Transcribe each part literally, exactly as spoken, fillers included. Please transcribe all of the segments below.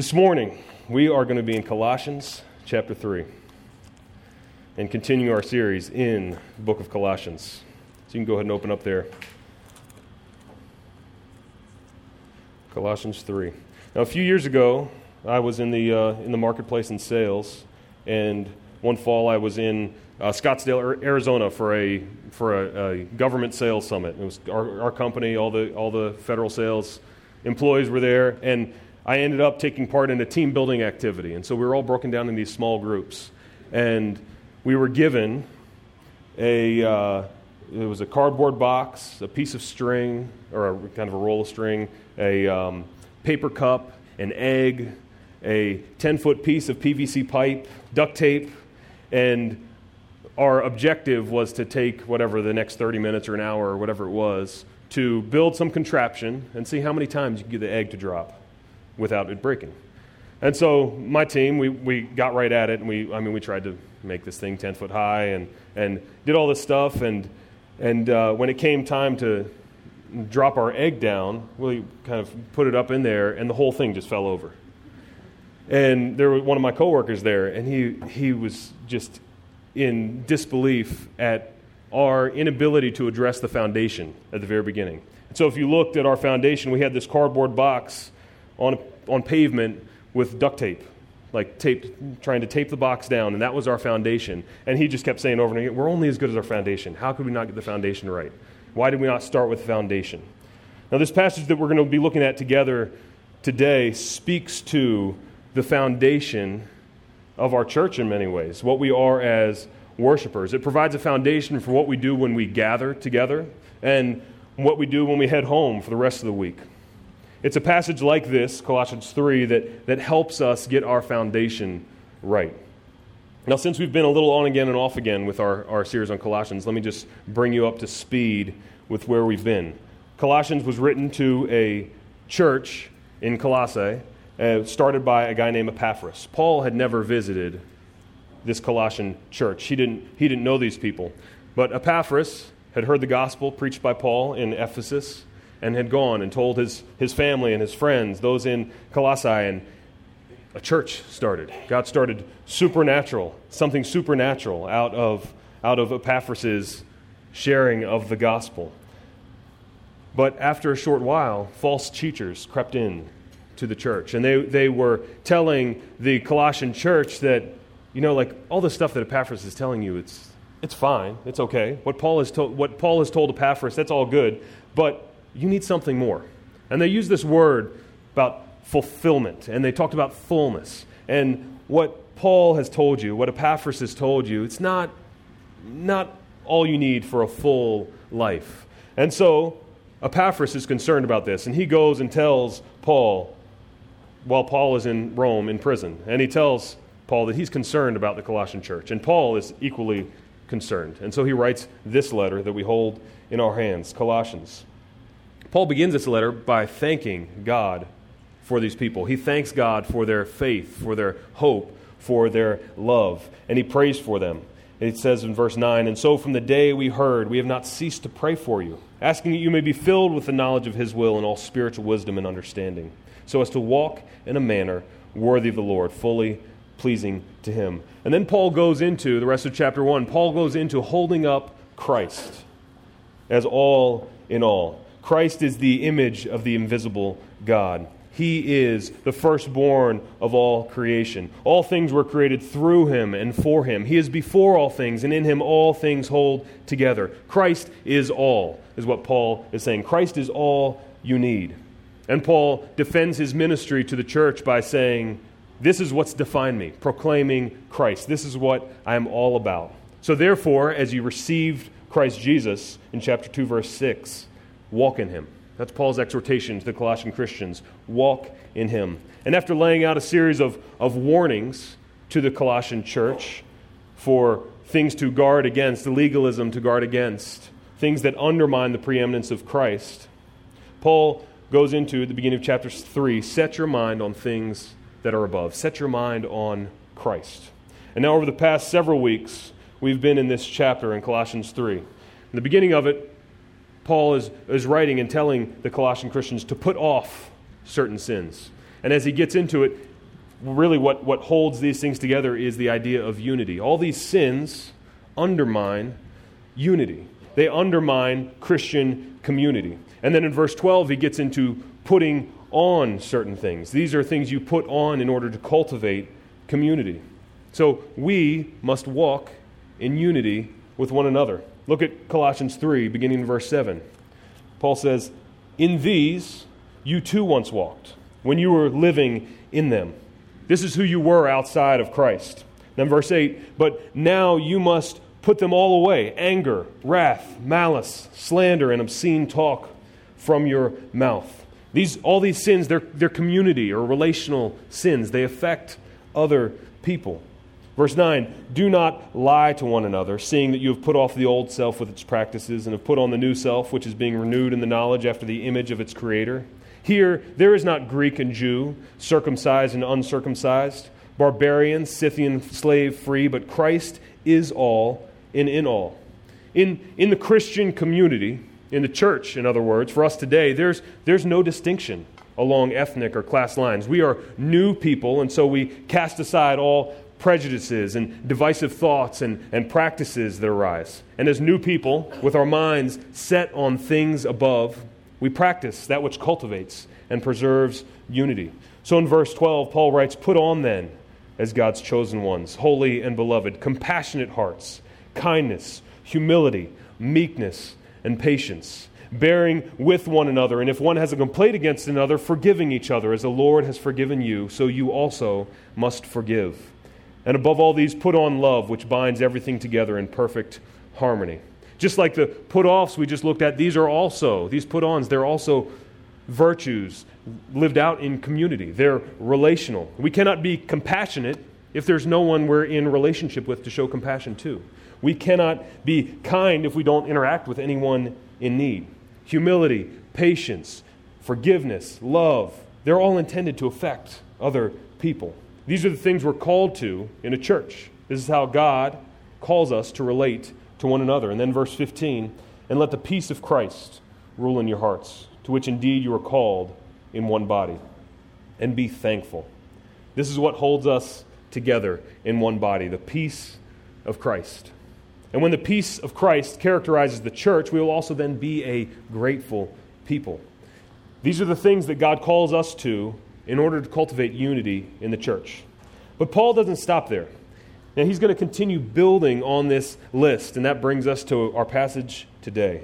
This morning, we are going to be in Colossians chapter three and continue our series in the book of Colossians. So you can go ahead and open up there. Colossians three. Now, a few years ago, I was in the uh, in the marketplace in sales, and one fall I was in uh, Scottsdale, Arizona, for a for a, a government sales summit. It was our, our company, all the all the federal sales employees were there, and I ended up taking part in a team building activity. And so we were all broken down in these small groups, and we were given a uh, it was a cardboard box, a piece of string, or a kind of a roll of string, a um, paper cup, an egg, a ten-foot piece of P V C pipe, duct tape, and our objective was to take whatever the next thirty minutes or an hour or whatever it was to build some contraption and see how many times you can get the egg to drop without it breaking. And so my team, we, we got right at it, and we I mean we tried to make this thing ten foot high and and did all this stuff, and and uh, when it came time to drop our egg down, we kind of put it up in there, and the whole thing just fell over. And there was one of my coworkers there, and he he was just in disbelief at our inability to address the foundation at the very beginning. And so if you looked at our foundation, we had this cardboard box on on pavement with duct tape, like taped, trying to tape the box down, and that was our foundation. And he just kept saying over and again, we're only as good as our foundation. How could we not get the foundation right? Why did we not start with foundation? Now, this passage that we're going to be looking at together today speaks to the foundation of our church in many ways, what we are as worshipers. It provides a foundation for what we do when we gather together and what we do when we head home for the rest of the week. It's a passage like this, Colossians three, that, that helps us get our foundation right. Now, since we've been a little on again and off again with our, our series on Colossians, let me just bring you up to speed with where we've been. Colossians was written to a church in Colossae, uh, started by a guy named Epaphras. Paul had never visited this Colossian church. He didn't, he didn't know these people. But Epaphras had heard the gospel preached by Paul in Ephesus and had gone and told his, his family and his friends, those in Colossae, and a church started. God started supernatural, something supernatural out of out of Epaphras' sharing of the gospel. But after a short while, false teachers crept in to the church, and they, they were telling the Colossian church that, you know, like all the stuff that Epaphras is telling you, it's it's fine, it's okay. What Paul has told what Paul has told Epaphras, that's all good, but you need something more. And they use this word about fulfillment, and they talked about fullness. And what Paul has told you, what Epaphras has told you, it's not not all you need for a full life. And so Epaphras is concerned about this, and he goes and tells Paul, while Paul is in Rome in prison, and he tells Paul that he's concerned about the Colossian church, and Paul is equally concerned. And so he writes this letter that we hold in our hands, Colossians. Paul begins this letter by thanking God for these people. He thanks God for their faith, for their hope, for their love, and he prays for them. It says in verse nine, "And so from the day we heard, we have not ceased to pray for you, asking that you may be filled with the knowledge of his will and all spiritual wisdom and understanding, so as to walk in a manner worthy of the Lord, fully pleasing to him." And then Paul goes into, the rest of chapter one, Paul goes into holding up Christ as all in all. Christ is the image of the invisible God. He is the firstborn of all creation. All things were created through him and for him. He is before all things, and in him all things hold together. Christ is all, is what Paul is saying. Christ is all you need. And Paul defends his ministry to the church by saying, this is what's defined me, proclaiming Christ. This is what I am all about. So therefore, as you received Christ Jesus, in chapter two, verse six, walk in him. That's Paul's exhortation to the Colossian Christians. Walk in him. And after laying out a series of, of warnings to the Colossian church for things to guard against, the legalism to guard against, things that undermine the preeminence of Christ, Paul goes into, at the beginning of chapter three, set your mind on things that are above. Set your mind on Christ. And now over the past several weeks, we've been in this chapter in Colossians three. In the beginning of it, Paul is, is writing and telling the Colossian Christians to put off certain sins. And as he gets into it, really what, what holds these things together is the idea of unity. All these sins undermine unity. They undermine Christian community. And then in verse twelve, he gets into putting on certain things. These are things you put on in order to cultivate community. So we must walk in unity with one another. Look at Colossians three, beginning in verse seven. Paul says, "In these you too once walked, when you were living in them." This is who you were outside of Christ. Then verse eight, "But now you must put them all away, anger, wrath, malice, slander, and obscene talk from your mouth." These, all these sins, they're, they're community or relational sins. They affect other people. Verse nine, "Do not lie to one another, seeing that you have put off the old self with its practices and have put on the new self, which is being renewed in the knowledge after the image of its creator. Here there is not Greek and Jew, circumcised and uncircumcised, barbarian, Scythian, slave, free, but Christ is all and in all." In, in the Christian community, in the church, in other words, for us today, there's, there's no distinction along ethnic or class lines. We are new people, and so we cast aside all prejudices and divisive thoughts and, and practices that arise. And as new people, with our minds set on things above, we practice that which cultivates and preserves unity. So in verse twelve, Paul writes, "Put on then, as God's chosen ones, holy and beloved, compassionate hearts, kindness, humility, meekness, and patience, bearing with one another, and if one has a complaint against another, forgiving each other, as the Lord has forgiven you, so you also must forgive. And above all these, put on love, which binds everything together in perfect harmony." Just like the put-offs we just looked at, these are also, these put-ons, they're also virtues lived out in community. They're relational. We cannot be compassionate if there's no one we're in relationship with to show compassion to. We cannot be kind if we don't interact with anyone in need. Humility, patience, forgiveness, love, they're all intended to affect other people. These are the things we're called to in a church. This is how God calls us to relate to one another. And then verse fifteen, "And let the peace of Christ rule in your hearts, to which indeed you are called in one body, and be thankful." This is what holds us together in one body, the peace of Christ. And when the peace of Christ characterizes the church, we will also then be a grateful people. These are the things that God calls us to in order to cultivate unity in the church. But Paul doesn't stop there. Now he's going to continue building on this list, and that brings us to our passage today.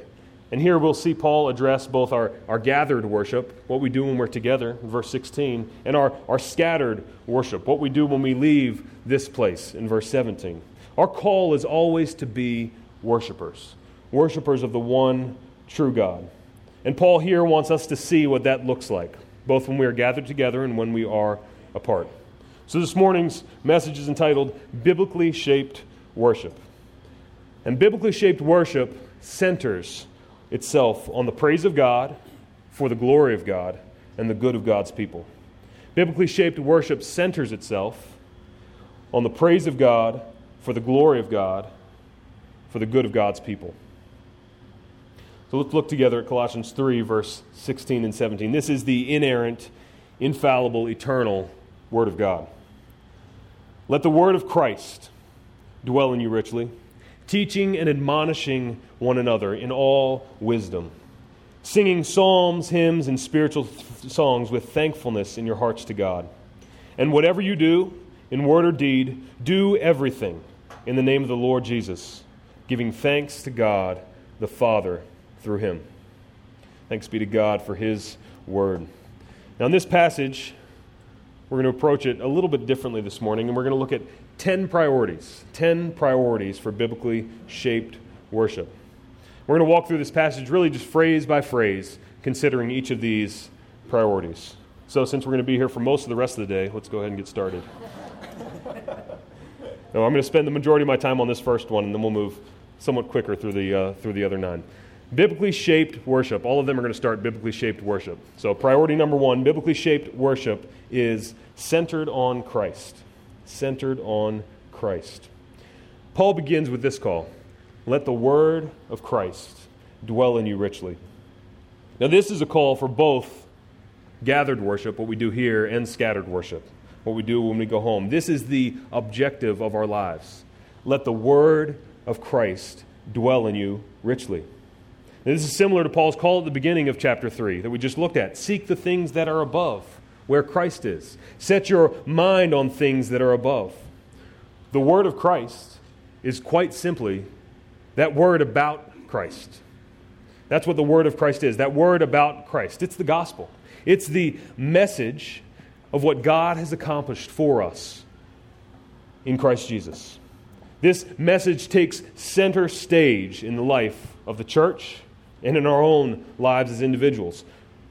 And here we'll see Paul address both our, our gathered worship, what we do when we're together, in verse sixteen, and our, our scattered worship, what we do when we leave this place, in verse seventeen. Our call is always to be worshipers, worshipers of the one true God. And Paul here wants us to see what that looks like, both when we are gathered together and when we are apart. So this morning's message is entitled, "Biblically Shaped Worship." And biblically shaped worship centers itself on the praise of God, for the glory of God, and the good of God's people. Biblically shaped worship centers itself on the praise of God, for the glory of God, for the good of God's people. So let's look together at Colossians three, verse sixteen and seventeen. This is the inerrant, infallible, eternal Word of God. "Let the Word of Christ dwell in you richly, teaching and admonishing one another in all wisdom, singing psalms, hymns, and spiritual th- songs with thankfulness in your hearts to God. And whatever you do, in word or deed, do everything in the name of the Lord Jesus, giving thanks to God the Father through Him." Thanks be to God for His Word. Now in this passage, we're going to approach it a little bit differently this morning, and we're going to look at ten priorities. ten priorities for biblically shaped worship. We're going to walk through this passage really just phrase by phrase, considering each of these priorities. So since we're going to be here for most of the rest of the day, let's go ahead and get started. Now, I'm going to spend the majority of my time on this first one, and then we'll move somewhat quicker through the uh, through the other nine. Biblically shaped worship. All of them are going to start biblically shaped worship. So priority number one, biblically shaped worship is centered on Christ. Centered on Christ. Paul begins with this call. "Let the word of Christ dwell in you richly." Now this is a call for both gathered worship, what we do here, and scattered worship. what we do when we go home. This is the objective of our lives. Let the word of Christ dwell in you richly. Now, this is similar to Paul's call at the beginning of chapter three that we just looked at. Seek the things that are above, where Christ is. Set your mind on things that are above. The word of Christ is quite simply that word about Christ. That's what the word of Christ is, that word about Christ. It's the gospel. It's the message of what God has accomplished for us in Christ Jesus. This message takes center stage in the life of the church and in our own lives as individuals.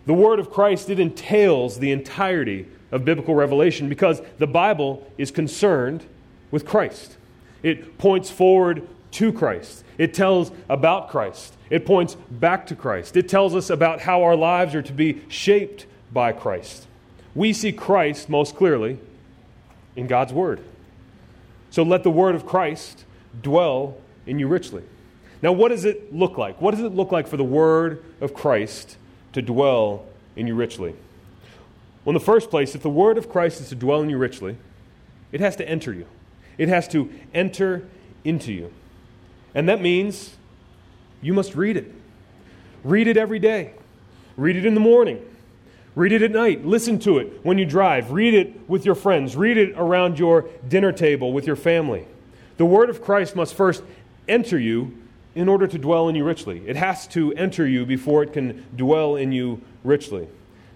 The word of Christ, it entails the entirety of biblical revelation because the Bible is concerned with Christ. It points forward to Christ. It tells about Christ. It points back to Christ. It tells us about how our lives are to be shaped by Christ. We see Christ most clearly in God's word. So let the word of Christ dwell in you richly. Now, what does it look like? What does it look like for the word of Christ to dwell in you richly? Well, in the first place, if the word of Christ is to dwell in you richly, it has to enter you. It has to enter into you. And that means you must read it. Read it every day. Read it in the morning. Read it at night. Listen to it when you drive. Read it with your friends. Read it around your dinner table with your family. The word of Christ must first enter you in order to dwell in you richly. It has to enter you before it can dwell in you richly.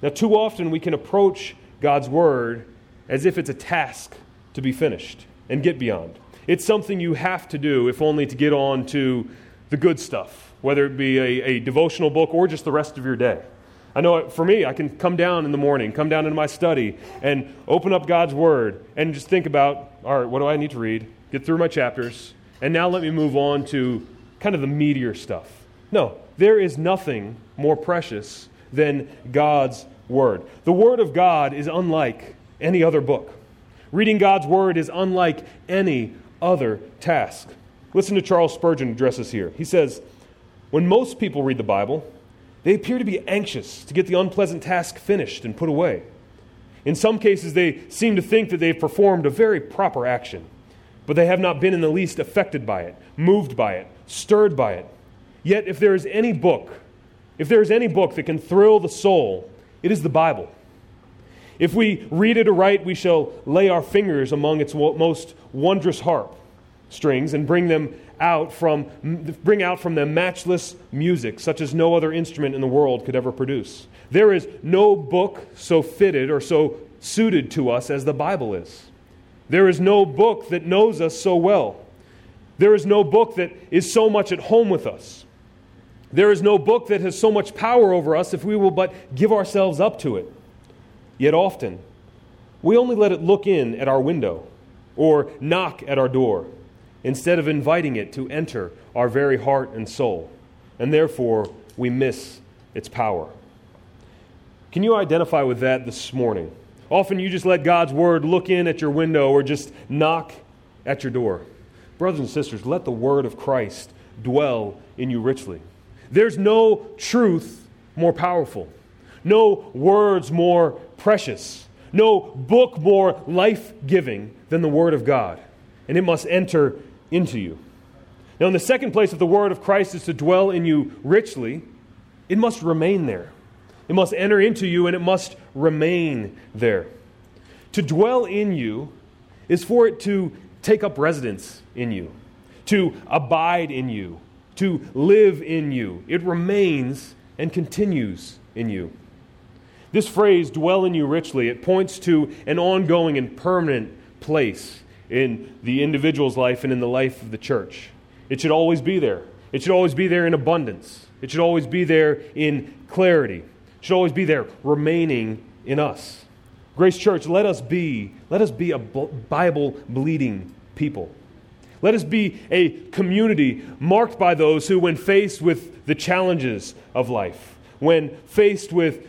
Now, too often we can approach God's word as if it's a task to be finished and get beyond. It's something you have to do, if only to get on to the good stuff, whether it be a, a devotional book or just the rest of your day. I know for me, I can come down in the morning, come down into my study, and open up God's Word, and just think about, all right, what do I need to read? Get through my chapters, and now let me move on to kind of the meatier stuff. No, there is nothing more precious than God's Word. The Word of God is unlike any other book. Reading God's Word is unlike any other task. Listen to Charles Spurgeon address us here. He says, when most people read the Bible, they appear to be anxious to get the unpleasant task finished and put away. In some cases, they seem to think that they've performed a very proper action, but they have not been in the least affected by it, moved by it, stirred by it. Yet if there is any book, if there is any book that can thrill the soul, it is the Bible. If we read it aright, we shall lay our fingers among its most wondrous harp strings and bring them out from bring out from them matchless music, such as no other instrument in the world could ever produce. There is no book so fitted or so suited to us as the Bible is. There is no book that knows us so well. There is no book that is so much at home with us. There is no book that has so much power over us if we will but give ourselves up to it. Yet often, we only let it look in at our window or knock at our door instead of inviting it to enter our very heart and soul, and therefore we miss its power. Can you identify with that this morning? Often you just let God's word look in at your window or just knock at your door. Brothers and sisters, let the word of Christ dwell in you richly. There's no truth more powerful. No words more precious, no book more life-giving than the Word of God, and it must enter into you. Now, in the second place, if the Word of Christ is to dwell in you richly, it must remain there. It must enter into you, and it must remain there. To dwell in you is for it to take up residence in you, to abide in you, to live in you. It remains and continues in you. This phrase, dwell in you richly, it points to an ongoing and permanent place in the individual's life and in the life of the church. It should always be there. It should always be there in abundance. It should always be there in clarity. It should always be there remaining in us. Grace Church, let us be, let us be a Bible-bleeding people. Let us be a community marked by those who, when faced with the challenges of life, when faced with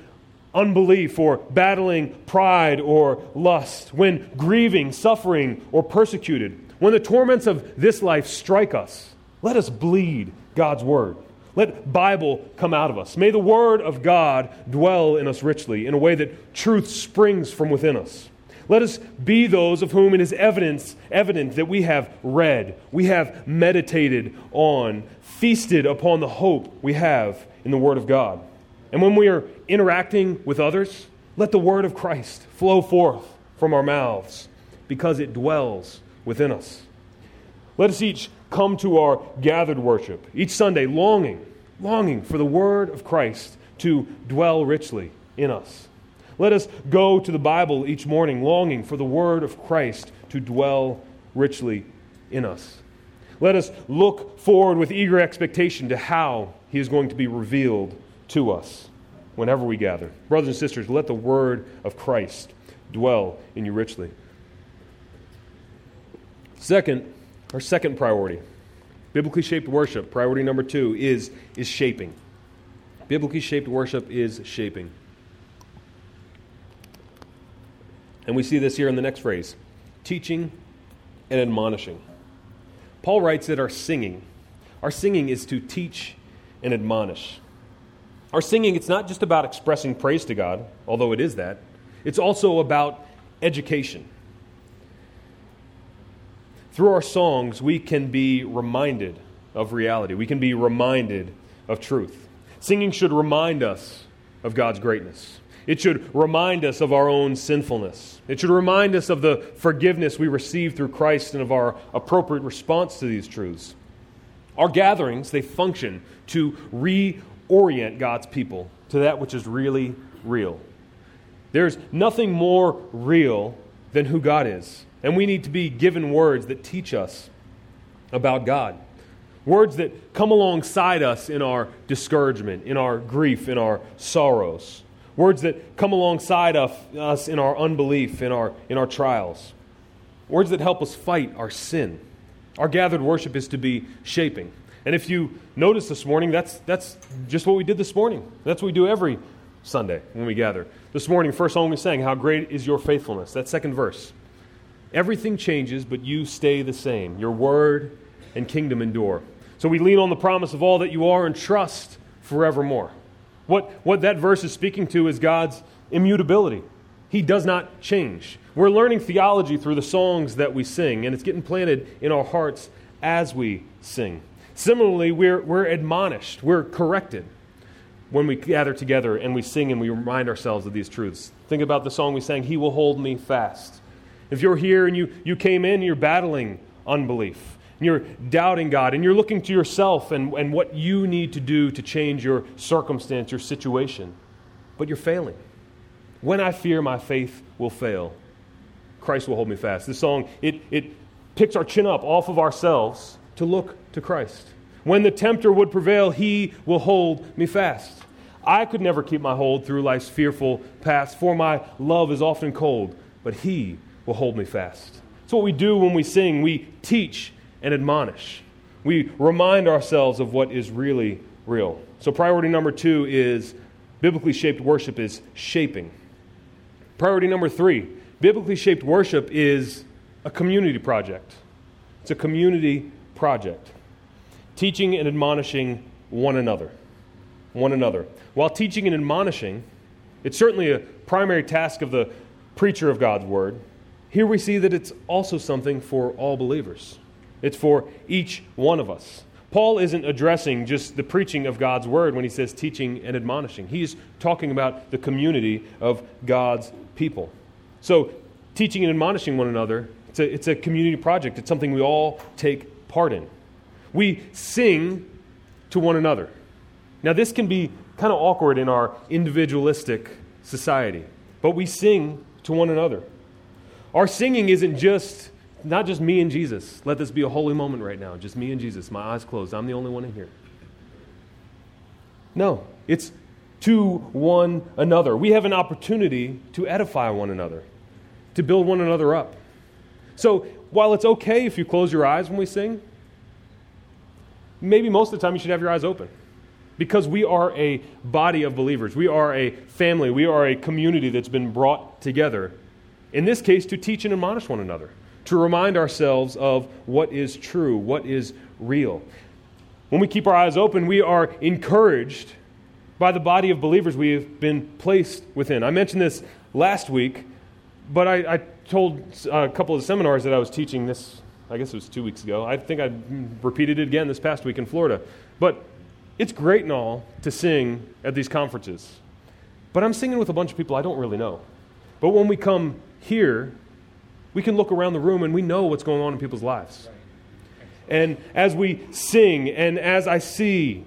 unbelief or battling pride or lust, when grieving, suffering, or persecuted, when the torments of this life strike us, let us bleed God's word. Let Bible come out of us. May the word of God dwell in us richly in a way that truth springs from within us. Let us be those of whom it is evidence, evident that we have read, we have meditated on, feasted upon the hope we have in the Word of God. And when we are interacting with others, let the Word of Christ flow forth from our mouths because it dwells within us. Let us each come to our gathered worship each Sunday longing, longing for the Word of Christ to dwell richly in us. Let us go to the Bible each morning longing for the Word of Christ to dwell richly in us. Let us look forward with eager expectation to how He is going to be revealed to us whenever we gather. Brothers and sisters, let the Word of Christ dwell in you richly. Second, our second priority, biblically shaped worship, priority number two, is, is shaping. Biblically shaped worship is shaping. And we see this here in the next phrase, teaching and admonishing. Paul writes that our singing, our singing is to teach and admonish. Our singing, it's not just about expressing praise to God, although it is that. It's also about education. Through our songs, we can be reminded of reality. We can be reminded of truth. Singing should remind us of God's greatness. It should remind us of our own sinfulness. It should remind us of the forgiveness we receive through Christ and of our appropriate response to these truths. Our gatherings, they function to reorient God's people to that which is really real. There's nothing more real than who God is. And we need to be given words that teach us about God. Words that come alongside us in our discouragement, in our grief, in our sorrows. Words that come alongside of us in our unbelief, in our, in our trials. Words that help us fight our sin. Our gathered worship is to be shaping. And if you notice this morning, that's, that's just what we did this morning. That's what we do every Sunday when we gather. This morning, first song we sang, How Great Is Your Faithfulness. That second verse. Everything changes, but you stay the same. Your word and kingdom endure. So we lean on the promise of all that you are and trust forevermore. What, what that verse is speaking to is God's immutability. He does not change. We're learning theology through the songs that we sing, and it's getting planted in our hearts as we sing. Similarly, we're, we're admonished, we're corrected when we gather together and we sing and we remind ourselves of these truths. Think about the song we sang, He Will Hold Me Fast. If you're here and you, you came in and you're battling unbelief, and you're doubting God, and you're looking to yourself and, and what you need to do to change your circumstance, your situation, but you're failing. When I fear, my faith will fail. Christ will hold me fast. This song, it, it picks our chin up off of ourselves to look to Christ. When the tempter would prevail, He will hold me fast. I could never keep my hold through life's fearful past, for my love is often cold, but He will hold me fast. That's what we do when we sing. We teach and admonish. We remind ourselves of what is really real. So priority number two is biblically shaped worship is shaping. Priority number three, biblically shaped worship is a community project. It's a community project. Teaching and admonishing one another. One another. While teaching and admonishing, it's certainly a primary task of the preacher of God's Word. Here we see that it's also something for all believers. It's for each one of us. Paul isn't addressing just the preaching of God's Word when he says teaching and admonishing. He's talking about the community of God's people. So teaching and admonishing one another, it's a, it's a community project. It's something we all take part in. We sing to one another. Now this can be kind of awkward in our individualistic society, but we sing to one another. Our singing isn't just, not just me and Jesus. Let this be a holy moment right now. Just me and Jesus. My eyes closed. I'm the only one in here. No, it's to one another. We have an opportunity to edify one another, to build one another up. So while it's okay if you close your eyes when we sing, maybe most of the time you should have your eyes open. Because we are a body of believers. We are a family. We are a community that's been brought together. In this case, to teach and admonish one another, to remind ourselves of what is true, what is real. When we keep our eyes open, we are encouraged by the body of believers we have been placed within. I mentioned this last week, But I, I told a couple of the seminars that I was teaching this, I guess it was two weeks ago. I think I repeated it again this past week in Florida. But it's great and all to sing at these conferences. But I'm singing with a bunch of people I don't really know. But when we come here, we can look around the room and we know what's going on in people's lives. And as we sing, and as I see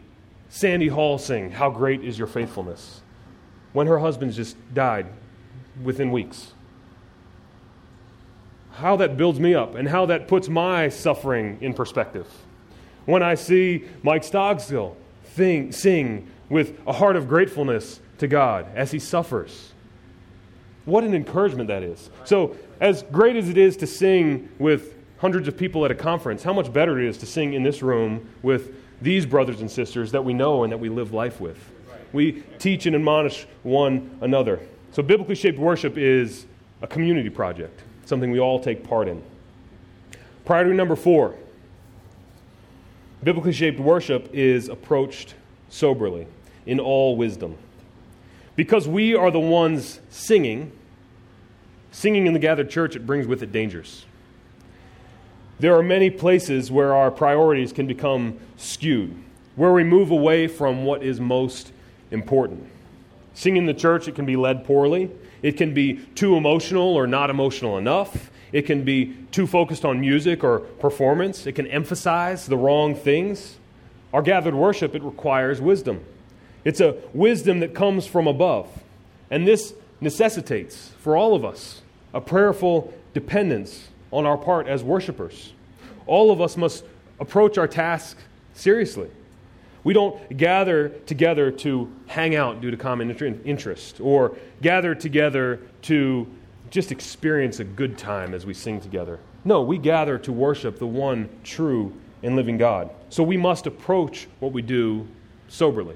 Sandy Hall sing, "How Great Is Your Faithfulness," when her husband just died within weeks, how that builds me up and how that puts my suffering in perspective. When I see Mike Stogsill thing, sing with a heart of gratefulness to God as he suffers, what an encouragement that is. So as great as it is to sing with hundreds of people at a conference, how much better it is to sing in this room with these brothers and sisters that we know and that we live life with. We teach and admonish one another. So biblically shaped worship is a community project, something we all take part in. Priority number four, biblically shaped worship is approached soberly in all wisdom. Because we are the ones singing, singing in the gathered church, it brings with it dangers. There are many places where our priorities can become skewed, where we move away from what is most important. Singing in the church, it can be led poorly. It can be too emotional or not emotional enough. It can be too focused on music or performance. It can emphasize the wrong things. Our gathered worship, it requires wisdom. It's a wisdom that comes from above. And this necessitates, for all of us, a prayerful dependence on our part as worshipers. All of us must approach our task seriously. We don't gather together to hang out due to common interest, or gather together to just experience a good time as we sing together. No, we gather to worship the one true and living God. So we must approach what we do soberly.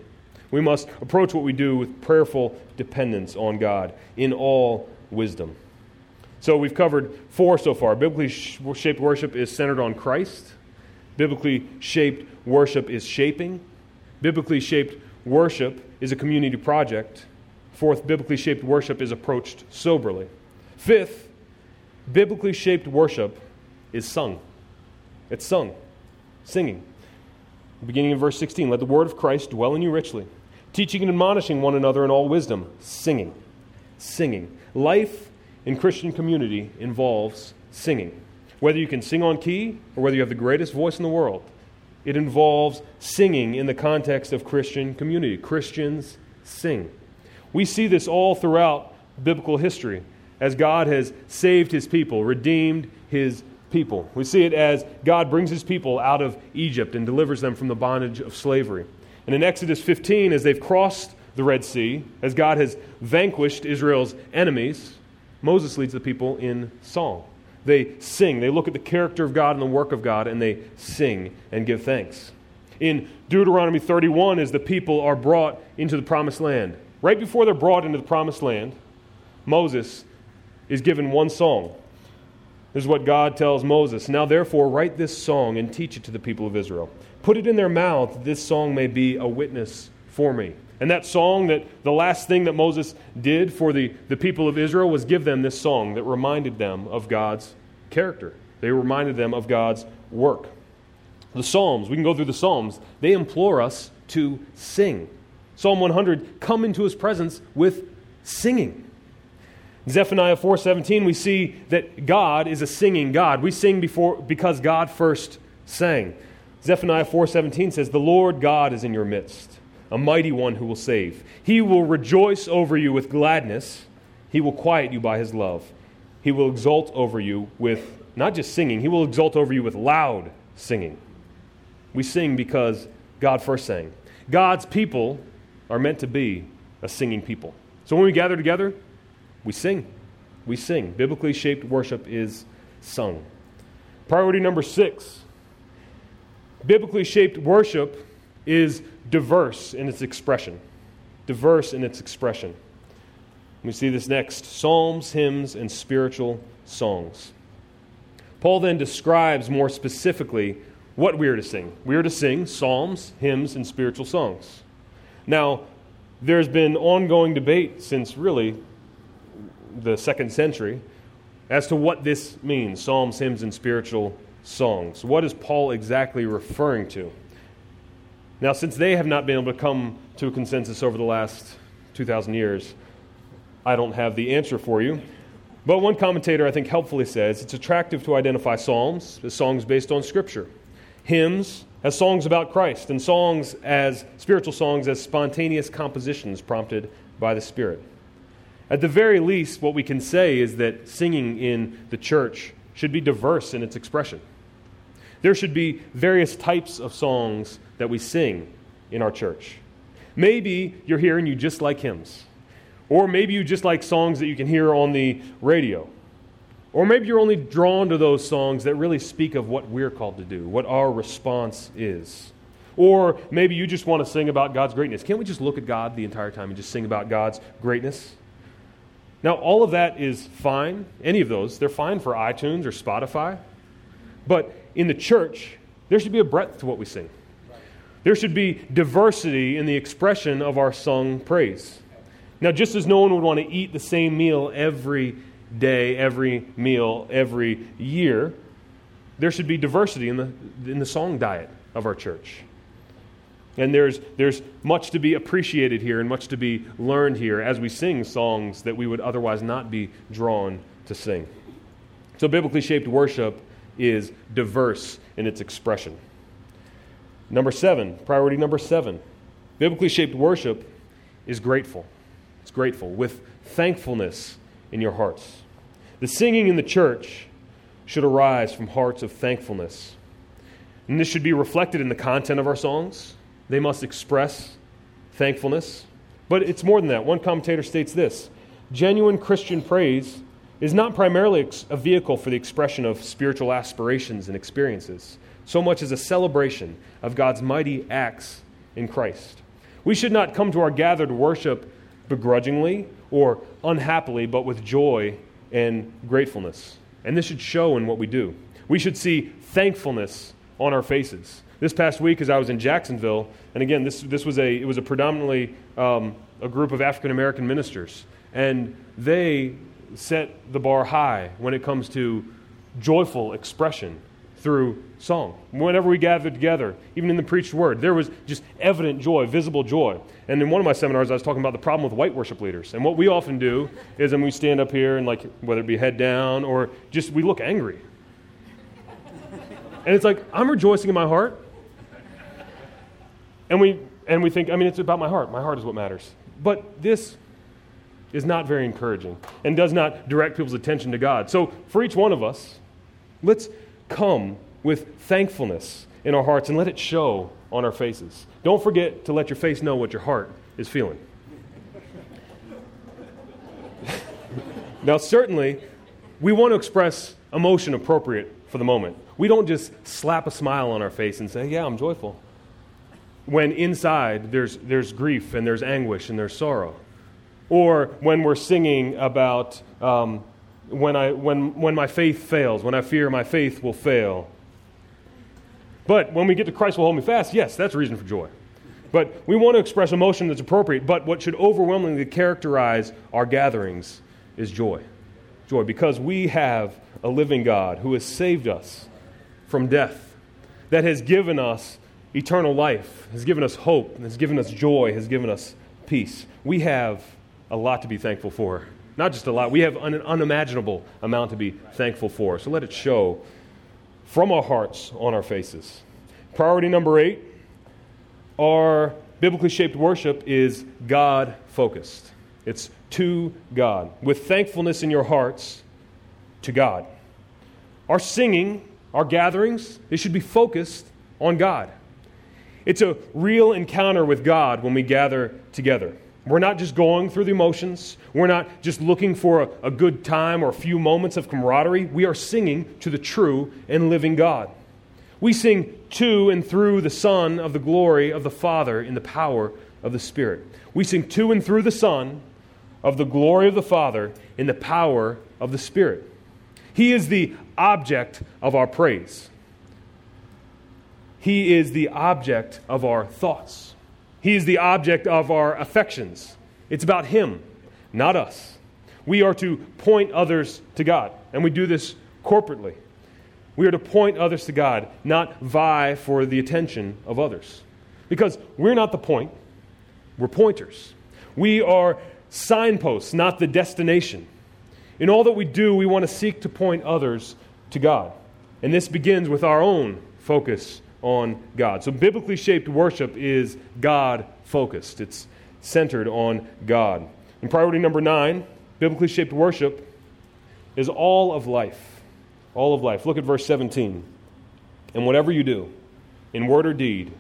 We must approach what we do with prayerful dependence on God in all wisdom. So we've covered four so far. Biblically shaped worship is centered on Christ. Biblically shaped worship is shaping. Biblically shaped worship is a community project. Fourth, biblically shaped worship is approached soberly. Fifth, biblically shaped worship is sung. It's sung, singing. Beginning in verse sixteen, "Let the word of Christ dwell in you richly, teaching and admonishing one another in all wisdom," singing, singing. Life in Christian community involves singing. Whether you can sing on key or whether you have the greatest voice in the world, it involves singing in the context of Christian community. Christians sing. We see this all throughout biblical history as God has saved His people, redeemed His people. We see it as God brings His people out of Egypt and delivers them from the bondage of slavery. And in Exodus fifteen, as they've crossed the Red Sea, as God has vanquished Israel's enemies, Moses leads the people in song. They sing. They look at the character of God and the work of God, and they sing and give thanks. In Deuteronomy thirty-one, as the people are brought into the promised land, right before they're brought into the promised land, Moses is given one song. This is what God tells Moses. "Now therefore write this song and teach it to the people of Israel. Put it in their mouth that this song may be a witness for me." And that song, that the last thing that Moses did for the, the people of Israel was give them this song that reminded them of God's character. They reminded them of God's work. The Psalms, we can go through the Psalms, they implore us to sing. Psalm one hundred, come into His presence with singing. In Zephaniah four seventeen, we see that God is a singing God. We sing before because God first sang. Zephaniah four seventeen says, "The Lord God is in your midst, a mighty one who will save. He will rejoice over you with gladness. He will quiet you by His love. He will exult over you with," not just singing, He will exult over you with loud singing. We sing because God first sang. God's people are meant to be a singing people. So when we gather together, we sing. We sing. Biblically shaped worship is sung. Priority number six. Biblically shaped worship is diverse in its expression. Diverse in its expression. We see this next. Psalms, hymns, and spiritual songs. Paul then describes more specifically what we are to sing. We are to sing psalms, hymns, and spiritual songs. Now, there's been ongoing debate since really the second century As to what this means, psalms, hymns, and spiritual songs. What is Paul exactly referring to? Now, since they have not been able to come to a consensus over the last two thousand years, I don't have the answer for you. But one commentator, I think, helpfully says it's attractive to identify psalms as songs based on Scripture, hymns as songs about Christ, and songs as spiritual songs as spontaneous compositions prompted by the Spirit. At the very least, what we can say is that singing in the church should be diverse in its expression. There should be various types of songs that we sing in our church. Maybe you're here and you just like hymns. Or maybe you just like songs that you can hear on the radio. Or maybe you're only drawn to those songs that really speak of what we're called to do, what our response is. Or maybe you just want to sing about God's greatness. Can't we just look at God the entire time and just sing about God's greatness? Now, all of that is fine. Any of those, they're fine for iTunes or Spotify. But in the church, there should be a breadth to what we sing. There should be diversity in the expression of our sung praise. Now, just as no one would want to eat the same meal every day, every meal, every year, there should be diversity in the in the song diet of our church. And there's there's much to be appreciated here and much to be learned here as we sing songs that we would otherwise not be drawn to sing. So biblically shaped worship is diverse in its expression. Number seven, priority number seven, biblically shaped worship is grateful. It's grateful with thankfulness in your hearts. The singing in the church should arise from hearts of thankfulness. And this should be reflected in the content of our songs. They must express thankfulness. But it's more than that. One commentator states this: genuine Christian praise is not primarily a vehicle for the expression of spiritual aspirations and experiences, so much as a celebration of God's mighty acts in Christ. We should not come to our gathered worship begrudgingly or unhappily, but with joy and gratefulness. And this should show in what we do. We should see thankfulness on our faces. This past week, as I was in Jacksonville, and again, this this was a it was a predominantly um, a group of African American ministers, and they set the bar high when it comes to joyful expression through song. Whenever we gathered together, even in the preached word, there was just evident joy, visible joy. And in one of my seminars, I was talking about the problem with white worship leaders. And what we often do is, and we stand up here and, like, whether it be head down or just we look angry. And it's like, I'm rejoicing in my heart. And we and we think, I mean, it's about my heart. My heart is what matters. But this is not very encouraging and does not direct people's attention to God. So for each one of us, let's come with thankfulness in our hearts and let it show on our faces. Don't forget to let your face know what your heart is feeling. Now, certainly, we want to express emotion appropriate for the moment. We don't just slap a smile on our face and say, yeah, I'm joyful, when inside there's there's grief and there's anguish and there's sorrow. Or when we're singing about um, when I when when my faith fails, when I fear my faith will fail. But when we get to Christ will hold me fast, yes, that's reason for joy. But we want to express emotion that's appropriate, but what should overwhelmingly characterize our gatherings is joy. Joy, because we have a living God who has saved us from death, that has given us eternal life, has given us hope, has given us joy, has given us peace. We have a lot to be thankful for. Not just a lot, we have an unimaginable amount to be thankful for. So let it show from our hearts on our faces. Priority number eight, our biblically shaped worship is God-focused. It's to God, with thankfulness in your hearts to God. Our singing, our gatherings, they should be focused on God. It's a real encounter with God when we gather together. We're not just going through the emotions. We're not just looking for a, a good time or a few moments of camaraderie. We are singing to the true and living God. We sing to and through the Son of the glory of the Father in the power of the Spirit. We sing to and through the Son of the glory of the Father in the power of the Spirit. He is the object of our praise. He is the object of our thoughts. He is the object of our affections. It's about Him, not us. We are to point others to God. And we do this corporately. We are to point others to God, not vie for the attention of others. Because we're not the point, we're pointers. We are signposts, not the destination. In all that we do, we want to seek to point others to God. And this begins with our own focus on God. So biblically shaped worship is God-focused. It's centered on God. And priority number nine, biblically shaped worship, is all of life. All of life. Look at verse seventeen. And whatever you do, in word or deed,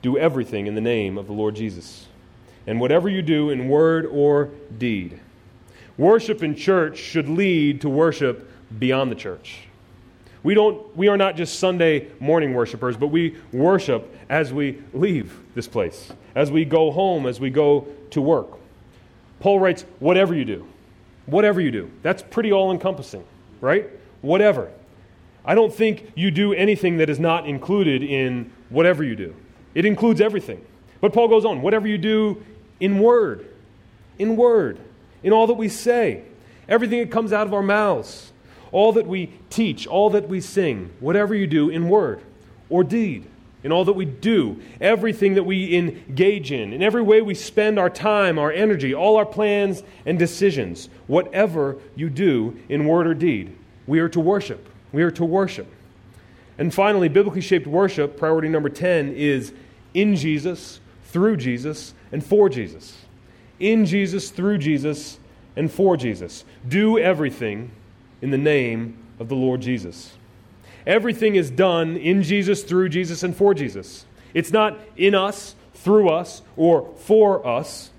do everything in the name of the Lord Jesus. And whatever you do in word or deed. Worship in church should lead to worship beyond the church. We don't. We are not just Sunday morning worshipers, but we worship as we leave this place, as we go home, as we go to work. Paul writes, whatever you do, whatever you do. That's pretty all-encompassing, right? Whatever. I don't think you do anything that is not included in whatever you do. It includes everything. But Paul goes on, whatever you do in word, in word, in all that we say, everything that comes out of our mouths, all that we teach, all that we sing, whatever you do in word or deed, in all that we do, everything that we engage in, in every way we spend our time, our energy, all our plans and decisions, whatever you do in word or deed, we are to worship. We are to worship. And finally, biblically shaped worship, priority number ten, is in Jesus, through Jesus, and for Jesus. In Jesus, through Jesus, and for Jesus. Do everything in the name of the Lord Jesus. Everything is done in Jesus, through Jesus, and for Jesus. It's not in us, through us, or for us.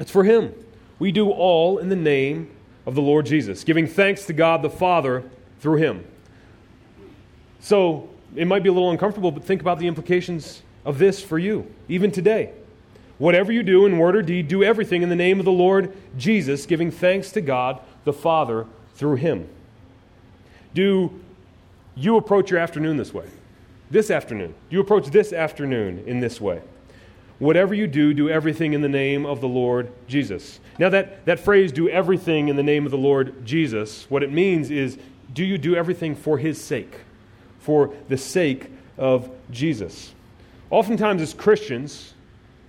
It's for Him. We do all in the name of the Lord Jesus, giving thanks to God the Father through Him. So, it might be a little uncomfortable, but think about the implications of this for you, even today. Whatever you do in word or deed, do everything in the name of the Lord Jesus, giving thanks to God the Father through Him. Do you approach your afternoon this way? This afternoon. Do you approach this afternoon in this way? Whatever you do, do everything in the name of the Lord Jesus. Now that, that phrase, do everything in the name of the Lord Jesus, what it means is, do you do everything for His sake? For the sake of Jesus. Oftentimes as Christians,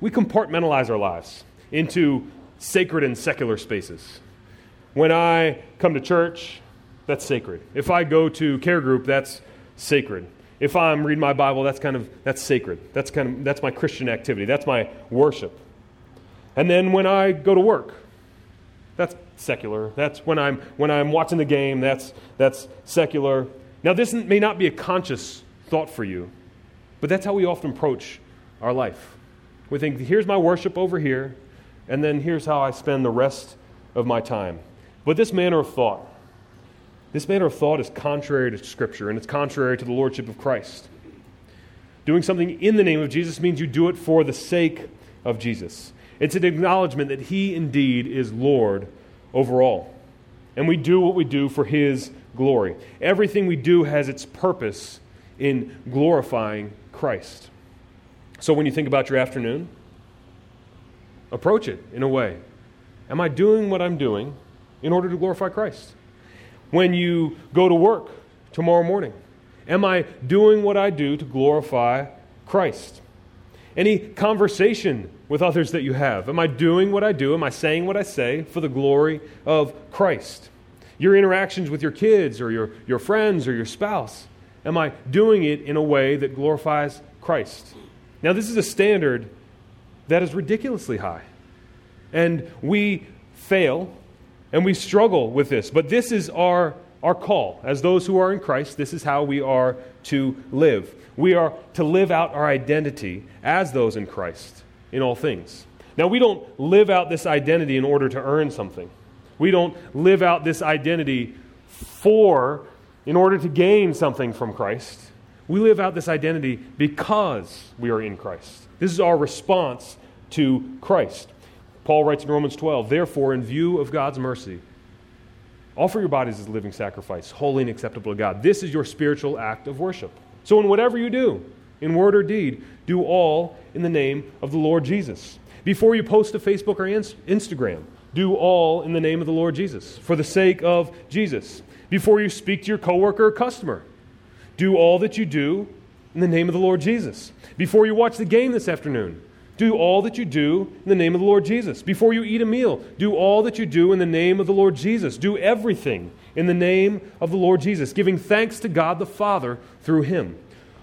we compartmentalize our lives into sacred and secular spaces. When I come to church, that's sacred. If I go to care group, that's sacred. If I'm reading my Bible, that's kind of that's sacred. That's kind of that's my Christian activity. That's my worship. And then when I go to work, that's secular. That's when I'm when I'm watching the game, that's that's secular. Now this may not be a conscious thought for you, but that's how we often approach our life. We think, here's my worship over here, and then here's how I spend the rest of my time. But this manner of thought, this manner of thought is contrary to Scripture, and it's contrary to the Lordship of Christ. Doing something in the name of Jesus means you do it for the sake of Jesus. It's an acknowledgement that He indeed is Lord over all. And we do what we do for His glory. Everything we do has its purpose in glorifying Christ. So when you think about your afternoon, approach it in a way. Am I doing what I'm doing in order to glorify Christ? When you go to work tomorrow morning, am I doing what I do to glorify Christ? Any conversation with others that you have, am I doing what I do? Am I saying what I say for the glory of Christ? Your interactions with your kids or your, your friends or your spouse, am I doing it in a way that glorifies Christ? Now, this is a standard that is ridiculously high. And we fail and we struggle with this. But this is our, our call. As those who are in Christ, this is how we are to live. We are to live out our identity as those in Christ in all things. Now, we don't live out this identity in order to earn something. We don't live out this identity for, in order to gain something from Christ. We live out this identity because we are in Christ. This is our response to Christ. Paul writes in Romans twelve, therefore, in view of God's mercy, offer your bodies as a living sacrifice, holy and acceptable to God. This is your spiritual act of worship. So in whatever you do, in word or deed, do all in the name of the Lord Jesus. Before you post to Facebook or Instagram, do all in the name of the Lord Jesus, for the sake of Jesus. before you speak to your coworker or customer. Do all that you do in the name of the Lord Jesus. Before you watch the game this afternoon, do all that you do in the name of the Lord Jesus. Before you eat a meal, do all that you do in the name of the Lord Jesus. Do everything in the name of the Lord Jesus, giving thanks to God the Father through Him.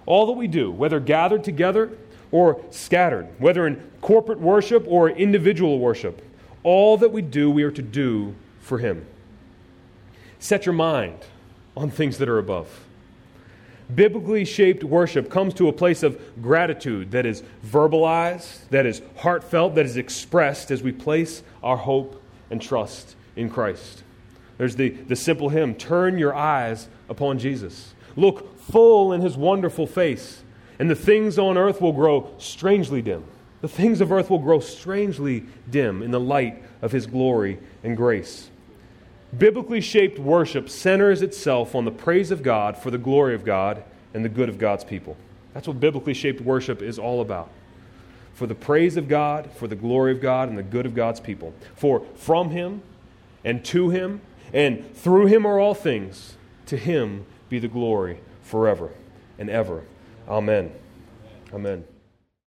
All that we do, whether gathered together or scattered, whether in corporate worship or individual worship, all that we do, we are to do for Him. Set your mind on things that are above. Biblically shaped worship comes to a place of gratitude that is verbalized, that is heartfelt, that is expressed as we place our hope and trust in Christ. There's the, the simple hymn, "Turn your eyes upon Jesus. Look full in His wonderful face, and the things on earth will grow strangely dim. The things of earth will grow strangely dim in the light of His glory and grace." Biblically shaped worship centers itself on the praise of God for the glory of God and the good of God's people. That's what biblically shaped worship is all about. For the praise of God, for the glory of God, and the good of God's people. For from Him and to Him and through Him are all things. To Him be the glory forever and ever. Amen. Amen.